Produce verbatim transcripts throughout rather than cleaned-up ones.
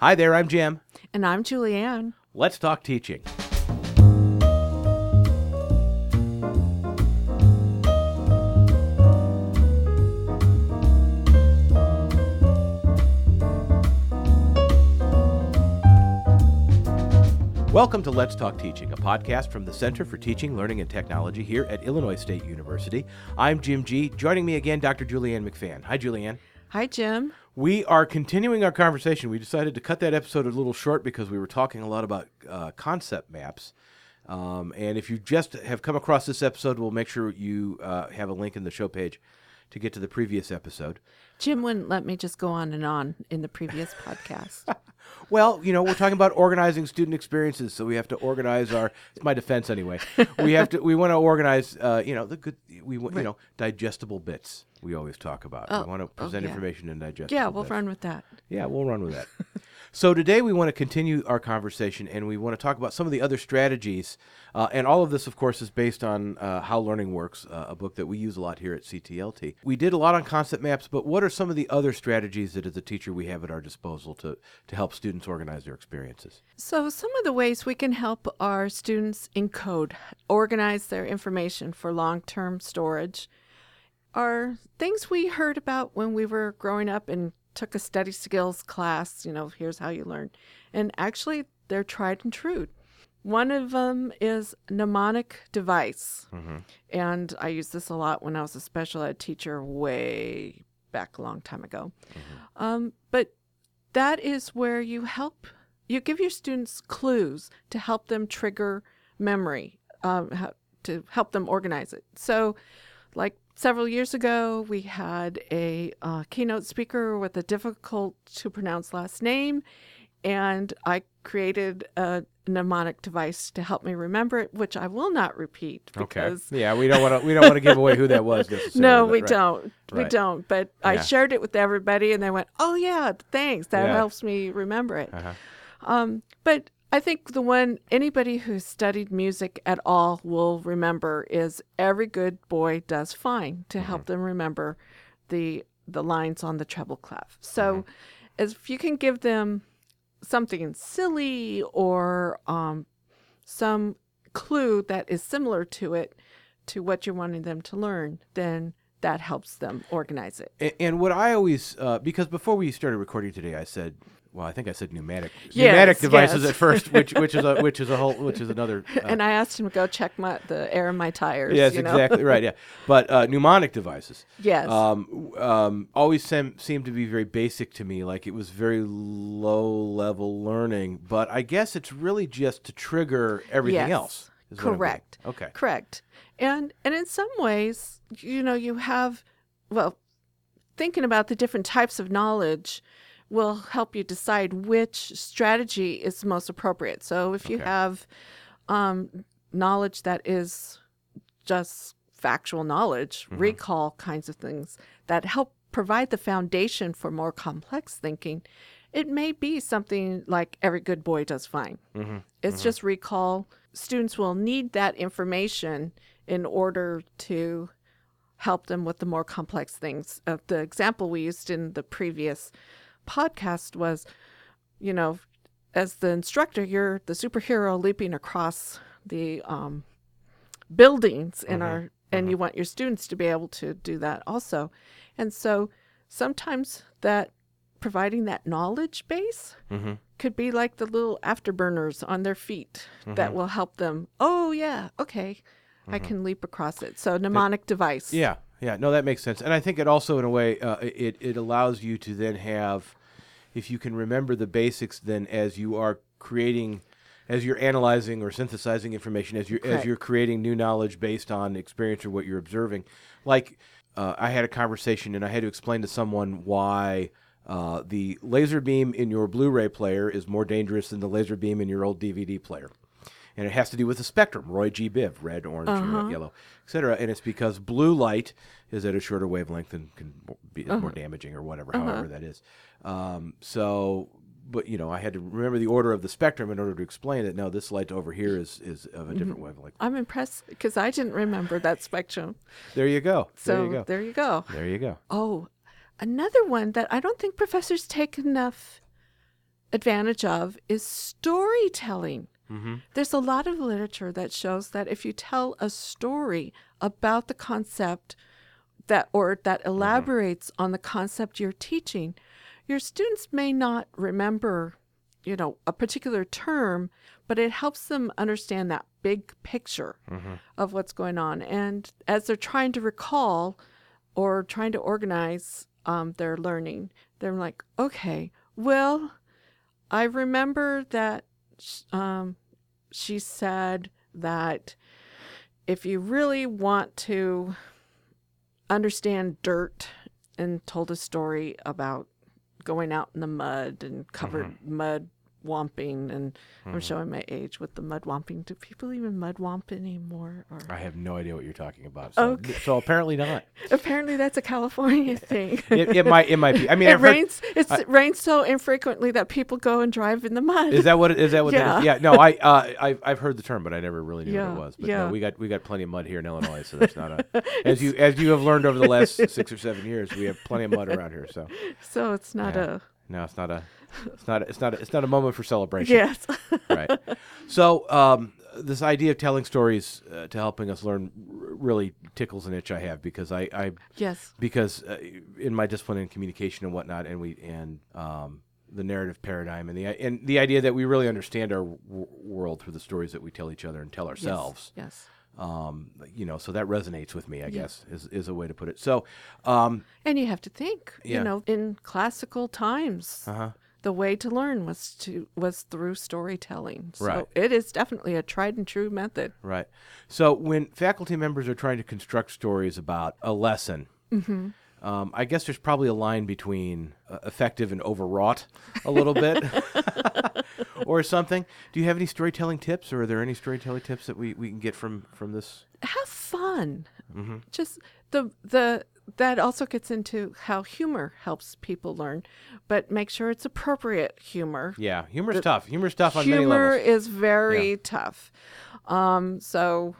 Hi there, I'm Jim. And I'm Julianne. Let's talk teaching. Welcome to Let's Talk Teaching, a podcast from the Center for Teaching, Learning, and Technology here at Illinois State University. I'm Jim G. Joining me again, Doctor Julianne McFadden. Hi, Julianne. Hi, Jim. We are continuing our conversation. We decided to cut that episode a little short because we were talking a lot about uh, concept maps. Um, and if you just have come across this episode, we'll make sure you uh, have a link in the show page to get to the previous episode. Jim wouldn't let me just go on and on in the previous podcast. Well, you know, we're talking about organizing student experiences, so we have to organize our. It's my defense anyway. We have to. We want to organize. Uh, you know, the good. We want. Right. You know, digestible bits. We always talk about. Oh, we want to present oh, yeah. information in digestible. Yeah, we'll bits. run with that. Yeah, we'll run with that. So today we want to continue our conversation, and we want to talk about some of the other strategies. Uh, and all of this, of course, is based on uh, How Learning Works, uh, a book that we use a lot here at C T L T. We did a lot on concept maps, but what are some of the other strategies that, as a teacher, we have at our disposal to to help students organize their experiences? So some of the ways we can help our students encode, organize their information for long-term storage, are things we heard about when we were growing up and took a study skills class, you know, here's how you learn. And actually, they're tried and true. One of them is mnemonic device. Mm-hmm. And I used this a lot when I was a special ed teacher way back a long time ago. Mm-hmm. Um, but that is where you help, you give your students clues to help them trigger memory, um, to help them organize it. So, like, several years ago, we had a uh, keynote speaker with a difficult-to-pronounce last name, and I created a mnemonic device to help me remember it, which I will not repeat. Because okay. Yeah, we don't want to. We don't want to give away who that was. No, we right. don't. Right. We don't. But yeah. I shared it with everybody, and they went, "Oh yeah, thanks. That yeah. helps me remember it." Uh-huh. Um, but I think the one anybody who's studied music at all will remember is Every Good Boy Does Fine, to mm-hmm. help them remember the the lines on the treble clef. So mm-hmm. if you can give them something silly or um, some clue that is similar to it, to what you're wanting them to learn, then that helps them organize it. And, and what I always, uh, because before we started recording today, I said, Well, I think I said pneumatic yes, pneumatic devices yes. at first, which which is a which is a whole which is another. Uh, and I asked him to go check my the air in my tires. Yes, you know? Exactly right. Yeah, but uh, mnemonic devices. Yes. Um, um, always sem- seemed to be very basic to me. Like it was very low level learning. But I guess it's really just to trigger everything yes. else. Correct. Okay. Correct. And and in some ways, you know, you have well, thinking about the different types of knowledge will help you decide which strategy is most appropriate. So if okay. you have um, knowledge that is just factual knowledge, mm-hmm. recall kinds of things that help provide the foundation for more complex thinking, it may be something like Every Good Boy Does Fine. Mm-hmm. It's mm-hmm. just recall. Students will need that information in order to help them with the more complex things. Uh, the example we used in the previous podcast was, you know, as the instructor, you're the superhero leaping across the um, buildings in mm-hmm. our, and mm-hmm. you want your students to be able to do that also. And so sometimes that providing that knowledge base mm-hmm. could be like the little afterburners on their feet mm-hmm. that will help them. Oh, yeah. Okay. Mm-hmm. I can leap across it. So mnemonic it, device. Yeah. Yeah. No, that makes sense. And I think it also, in a way, uh, it, it allows you to then have, if you can remember the basics, then as you are creating, as you're analyzing or synthesizing information, as you're, Correct. as you're creating new knowledge based on experience or what you're observing. Like uh, I had a conversation and I had to explain to someone why uh, the laser beam in your Blu-ray player is more dangerous than the laser beam in your old D V D player. And it has to do with the spectrum, Roy G. Biv, red, orange, uh-huh. yellow, et cetera. And it's because blue light is at a shorter wavelength and can be uh-huh. more damaging or whatever, uh-huh. however that is. Um, so, but, you know, I had to remember the order of the spectrum in order to explain that, no, this light over here is, is of a different mm-hmm. wavelength. I'm impressed because I didn't remember that spectrum. There you go. So there you go. There you go. There you go. Oh, another one that I don't think professors take enough advantage of is storytelling. Mm-hmm. There's a lot of literature that shows that if you tell a story about the concept that or that elaborates mm-hmm. on the concept you're teaching, your students may not remember, you know, a particular term, but it helps them understand that big picture mm-hmm. of what's going on. And as they're trying to recall or trying to organize um, their learning, they're like, okay, well, I remember that um, she said that if you really want to understand dirt, and told a story about going out in the mud and covered mm-hmm. mud womping, and mm-hmm. I'm showing my age with the mud womping. Do people even mud womp anymore? Or? I have no idea what you're talking about. So, okay. so apparently not. Apparently that's a California thing. it, it might. It might be. I mean, it I've rains. Heard, it's, I, it rains so infrequently that people go and drive in the mud. Is that what? Is that what? Yeah. That is? Yeah. No, I. Uh, I've I've heard the term, but I never really knew yeah. what it was. But yeah. no, we got we got plenty of mud here in Illinois, so that's not a. As you as you have learned over the last six or seven years, we have plenty of mud around here. So. So it's not yeah. a. No, it's not a. It's not. It's not. It's not a moment for celebration. Yes. Right. So um, this idea of telling stories uh, to helping us learn r- really tickles an itch I have because I. I yes. Because uh, in my discipline in communication and whatnot, and we and um, the narrative paradigm and the and the idea that we really understand our w- world through the stories that we tell each other and tell ourselves. Yes. Yes. Um, you know, so that resonates with me, I yeah. guess, is, is a way to put it. So, um, and you have to think, yeah. you know, in classical times, uh-huh. the way to learn was to, was through storytelling. So right. it is definitely a tried and true method. Right. So when faculty members are trying to construct stories about a lesson, mm-hmm. Um, I guess there's probably a line between uh, effective and overwrought a little bit or something. Do you have any storytelling tips, or are there any storytelling tips that we, we can get from, from this? Have fun. Mm-hmm. Just the the that also gets into how humor helps people learn, but make sure it's appropriate humor. Yeah, humor's the, tough. Humor's tough on humor many levels. Humor is very yeah. tough. Um, so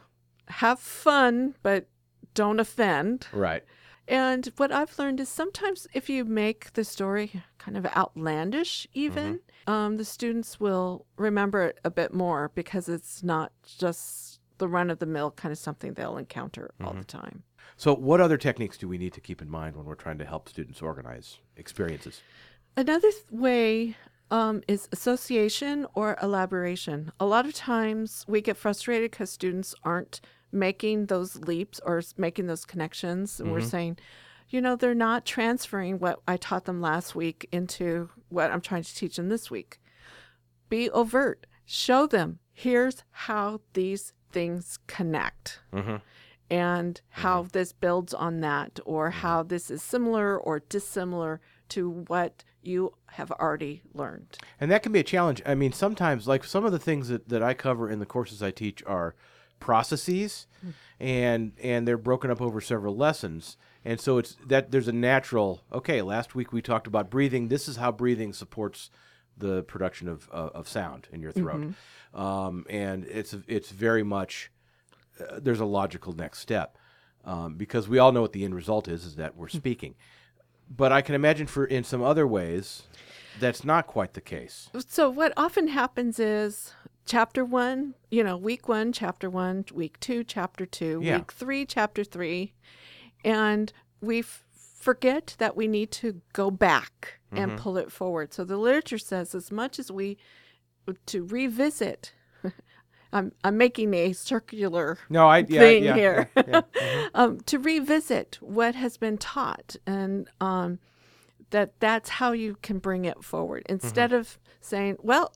have fun, but don't offend. Right. And what I've learned is sometimes if you make the story kind of outlandish even, mm-hmm. um, the students will remember it a bit more because it's not just the run-of-the-mill kind of something they'll encounter mm-hmm. all the time. So what other techniques do we need to keep in mind when we're trying to help students organize experiences? Another th- way um, is association or elaboration. A lot of times we get frustrated because students aren't making those leaps or making those connections. And mm-hmm. we're saying, you know, they're not transferring what I taught them last week into what I'm trying to teach them this week. Be overt. Show them, here's how these things connect mm-hmm. and how mm-hmm. this builds on that, or mm-hmm. how this is similar or dissimilar to what you have already learned. And that can be a challenge. I mean, sometimes, like, some of the things that, that I cover in the courses I teach are processes, and and they're broken up over several lessons, and so it's that there's a natural, okay, last week we talked about breathing, this is how breathing supports the production of uh, of sound in your throat. Mm-hmm. um and it's it's very much uh, there's a logical next step, um because we all know what the end result is is that we're speaking. But I can imagine for in some other ways that's not quite the case. So what often happens is chapter one, you know, week one, chapter one, week two, chapter two, yeah. week three, chapter three. And we f- forget that we need to go back mm-hmm. and pull it forward. So the literature says as much as we to revisit, I'm, I'm making a circular no, I, yeah, thing yeah, here, yeah, yeah. Mm-hmm. um, to revisit what has been taught, and um, that that's how you can bring it forward. Instead mm-hmm. of saying, well,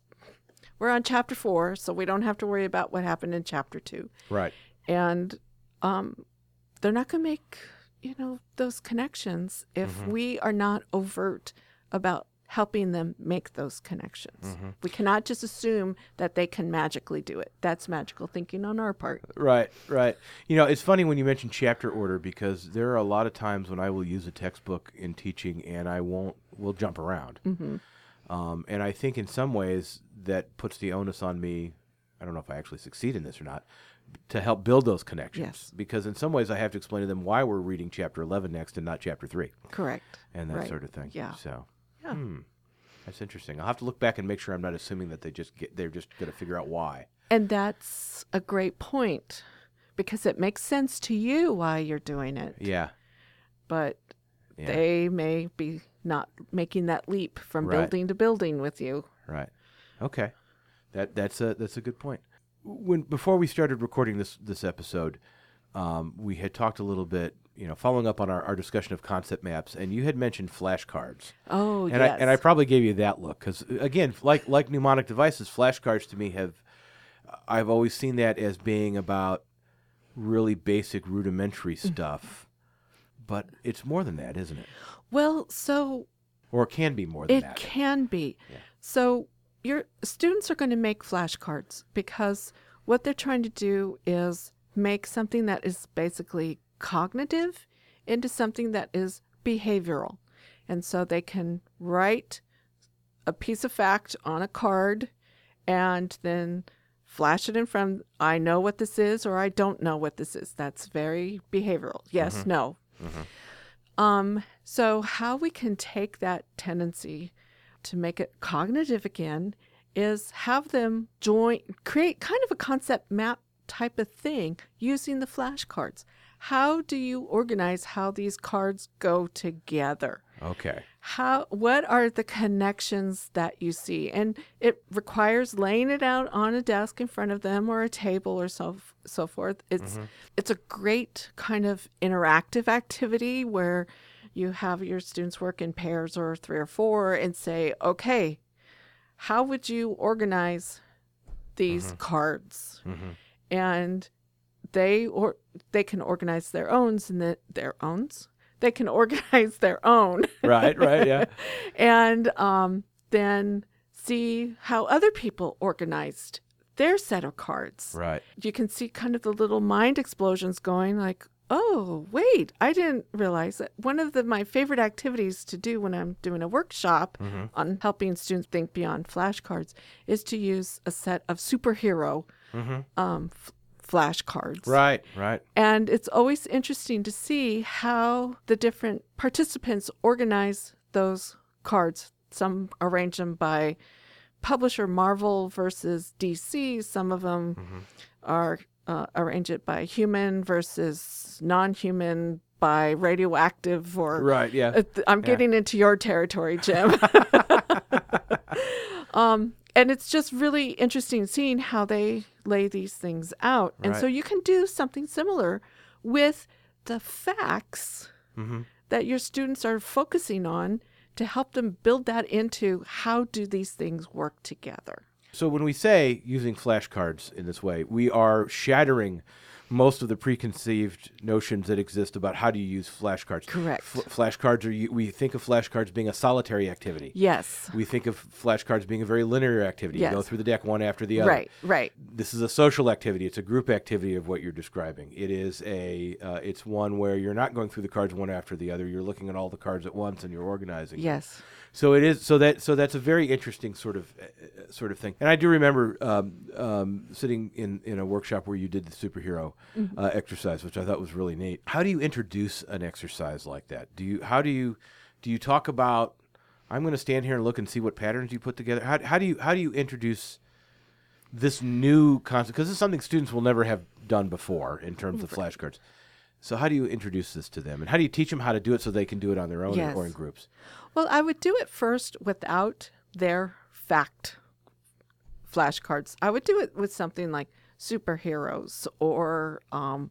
we're on chapter four, so we don't have to worry about what happened in chapter two. Right. And um, they're not going to make, you know, those connections if mm-hmm. we are not overt about helping them make those connections. Mm-hmm. We cannot just assume that they can magically do it. That's magical thinking on our part. Right, right. You know, it's funny when you mention chapter order, because there are a lot of times when I will use a textbook in teaching and I won't, we'll jump around. Mm-hmm. Um, and I think in some ways that puts the onus on me, I don't know if I actually succeed in this or not, to help build those connections. Yes. Because in some ways I have to explain to them why we're reading chapter eleven next and not chapter three. Correct. And that right. sort of thing. Yeah. So, yeah. Hmm. That's interesting. I'll have to look back and make sure I'm not assuming that they just get, they're just going to figure out why. And that's a great point, because it makes sense to you why you're doing it. Yeah. But yeah. they may be not making that leap from right. building to building with you. Right. Okay. That that's a that's a good point. When before we started recording this this episode, um, we had talked a little bit, you know, following up on our, our discussion of concept maps, and you had mentioned flashcards. Oh, and yes. I, and I probably gave you that look because, again, like like mnemonic devices, flashcards to me have, I've always seen that as being about really basic, rudimentary stuff, but it's more than that, isn't it? Well, so. Or it can be more than it that. It can be. Yeah. So your students are going to make flashcards because what they're trying to do is make something that is basically cognitive into something that is behavioral. And so they can write a piece of fact on a card and then flash it in front. I know what this is, or I don't know what this is. That's very behavioral. Yes, mm-hmm. no. Mm-hmm. Um, so how we can take that tendency to make it cognitive again is have them join, create kind of a concept map type of thing using the flashcards. How do you organize how these cards go together? Okay. How? What are the connections that you see? And it requires laying it out on a desk in front of them or a table or so so forth. It's mm-hmm. it's a great kind of interactive activity where you have your students work in pairs or three or four and say, okay, how would you organize these mm-hmm. cards? Mm-hmm. And They or they can organize their owns and the, their owns. They can organize their own. Right, right, yeah. And um, then see how other people organized their set of cards. Right. You can see kind of the little mind explosions going like, oh, wait, I didn't realize that. One of the, my favorite activities to do when I'm doing a workshop mm-hmm. on helping students think beyond flashcards is to use a set of superhero mm-hmm. um flashcards. Right, right. And it's always interesting to see how the different participants organize those cards. Some arrange them by publisher, Marvel versus D C. Some of them mm-hmm. are uh, arrange it by human versus non-human, by radioactive or... Right, yeah. I'm getting yeah. into your territory, Jim. um And it's just really interesting seeing how they lay these things out. Right. And so you can do something similar with the facts mm-hmm. that your students are focusing on to help them build that into how do these things work together. So when we say using flashcards in this way, we are shattering most of the preconceived notions that exist about how do you use flashcards. Correct. F- flashcards are, we think of flashcards being a solitary activity. Yes. We think of flashcards being a very linear activity. Yes. You go through the deck one after the other. Right, right. This is a social activity. It's a group activity of what you're describing. It is a, uh, it's one where you're not going through the cards one after the other. You're looking at all the cards at once and you're organizing. Yes. Them. So it is, so that, so that's a very interesting sort of, uh, sort of thing. And I do remember um, um, sitting in, in a workshop where you did the superhero mm-hmm. uh, exercise, which I thought was really neat. How do you introduce an exercise like that? Do you, how do you, do you talk about, I'm going to stand here and look and see what patterns you put together? How, how do you, how do you introduce this new concept? Because this is something students will never have done before in terms of flashcards. So how do you introduce this to them? And how do you teach them how to do it so they can do it on their own yes. or in groups? Well, I would do it first without their fact flashcards. I would do it with something like superheroes or um,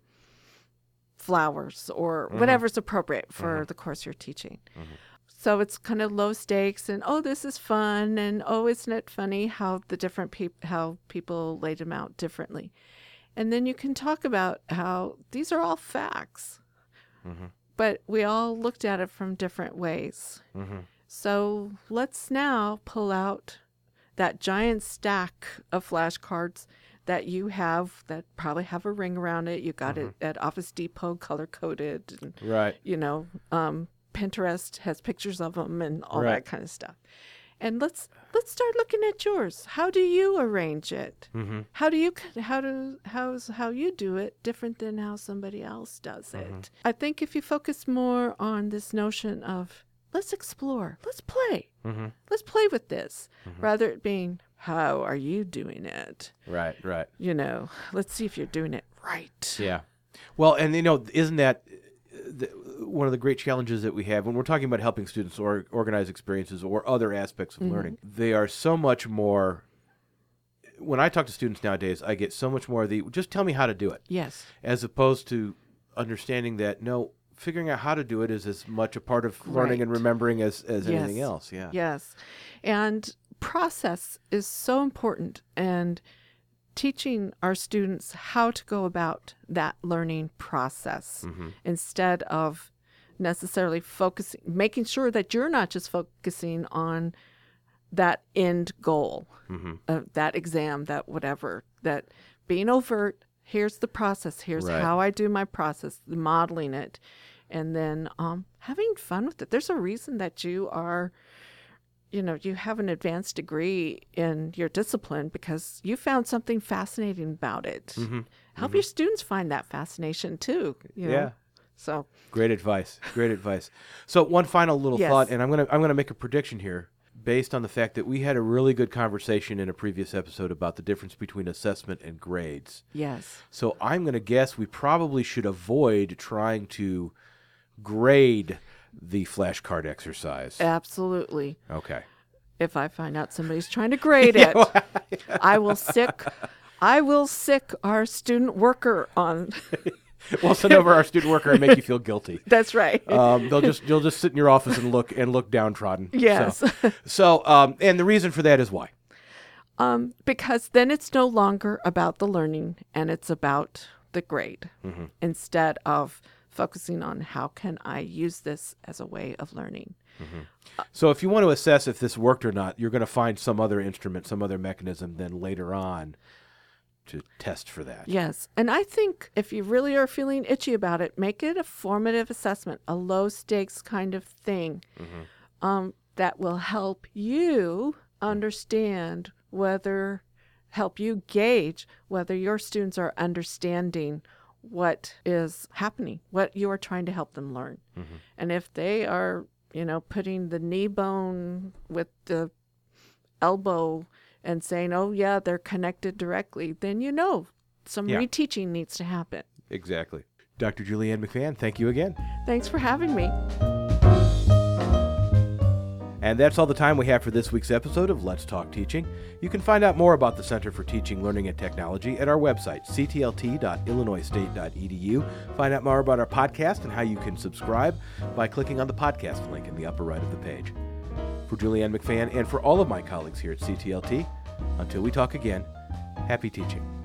flowers or mm-hmm. whatever's appropriate for mm-hmm. the course you're teaching. Mm-hmm. So it's kind of low stakes and, oh, this is fun. And, oh, isn't it funny how the different peop- how people laid them out differently. And then you can talk about how these are all facts, mm-hmm. but we all looked at it from different ways. Mm-hmm. So let's now pull out that giant stack of flashcards that you have that probably have a ring around it. You got mm-hmm. it at Office Depot, color-coded. And, right. You know, um, Pinterest has pictures of them and all right. that kind of stuff. And let's let's start looking at yours. How do you arrange it? Mm-hmm. How do you how do how's how you do it different than how somebody else does mm-hmm. it? I think if you focus more on this notion of let's explore, let's play, mm-hmm. let's play with this, mm-hmm. rather it being, how are you doing it? Right, right. You know, let's see if you're doing it right. Yeah. Well, and you know, isn't that the, one of the great challenges that we have when we're talking about helping students or organize experiences or other aspects of mm-hmm. learning? They are so much more. When I talk to students nowadays, I get so much more of the, just tell me how to do it. Yes. As opposed to understanding that, no, figuring out how to do it is as much a part of learning right. and remembering as, as yes. anything else. Yeah. Yes. And process is so important, and teaching our students how to go about that learning process mm-hmm. instead of necessarily focusing, making sure that you're not just focusing on that end goal, mm-hmm. uh, that exam, that whatever, that being overt, here's the process, here's right. how I do my process, modeling it, and then um, having fun with it. There's a reason that you are, you know, you have an advanced degree in your discipline because you found something fascinating about it. Mm-hmm. Help mm-hmm. your students find that fascination too. You know? Yeah. So great advice. Great advice. So one final little yes. thought, and I'm gonna I'm gonna make a prediction here, based on the fact that we had a really good conversation in a previous episode about the difference between assessment and grades. Yes. So I'm going to guess we probably should avoid trying to grade the flashcard exercise. Absolutely. Okay. If I find out somebody's trying to grade it, I will sick I will sick our student worker on We'll send over our student worker and make you feel guilty. That's right. Um, they'll just you'll just sit in your office and look and look downtrodden. Yes. So, so um, and the reason for that is why? Um, because then it's no longer about the learning and it's about the grade mm-hmm. instead of focusing on how can I use this as a way of learning. Mm-hmm. Uh, so if you want to assess if this worked or not, you're going to find some other instrument, some other mechanism then later on to test for that. Yes. And I think if you really are feeling itchy about it, make it a formative assessment, a low stakes kind of thing mm-hmm. um, that will help you understand whether, help you gauge whether your students are understanding what is happening, what you are trying to help them learn. Mm-hmm. And if they are, you know, putting the knee bone with the elbow and saying, oh, yeah, they're connected directly, then you know some yeah. reteaching needs to happen. Exactly. Doctor Julianne McMahon, thank you again. Thanks for having me. And that's all the time we have for this week's episode of Let's Talk Teaching. You can find out more about the Center for Teaching, Learning, and Technology at our website, c t l t dot illinois state dot e d u. Find out more about our podcast and how you can subscribe by clicking on the podcast link in the upper right of the page. For Julianne McMahon and for all of my colleagues here at C T L T, until we talk again, happy teaching.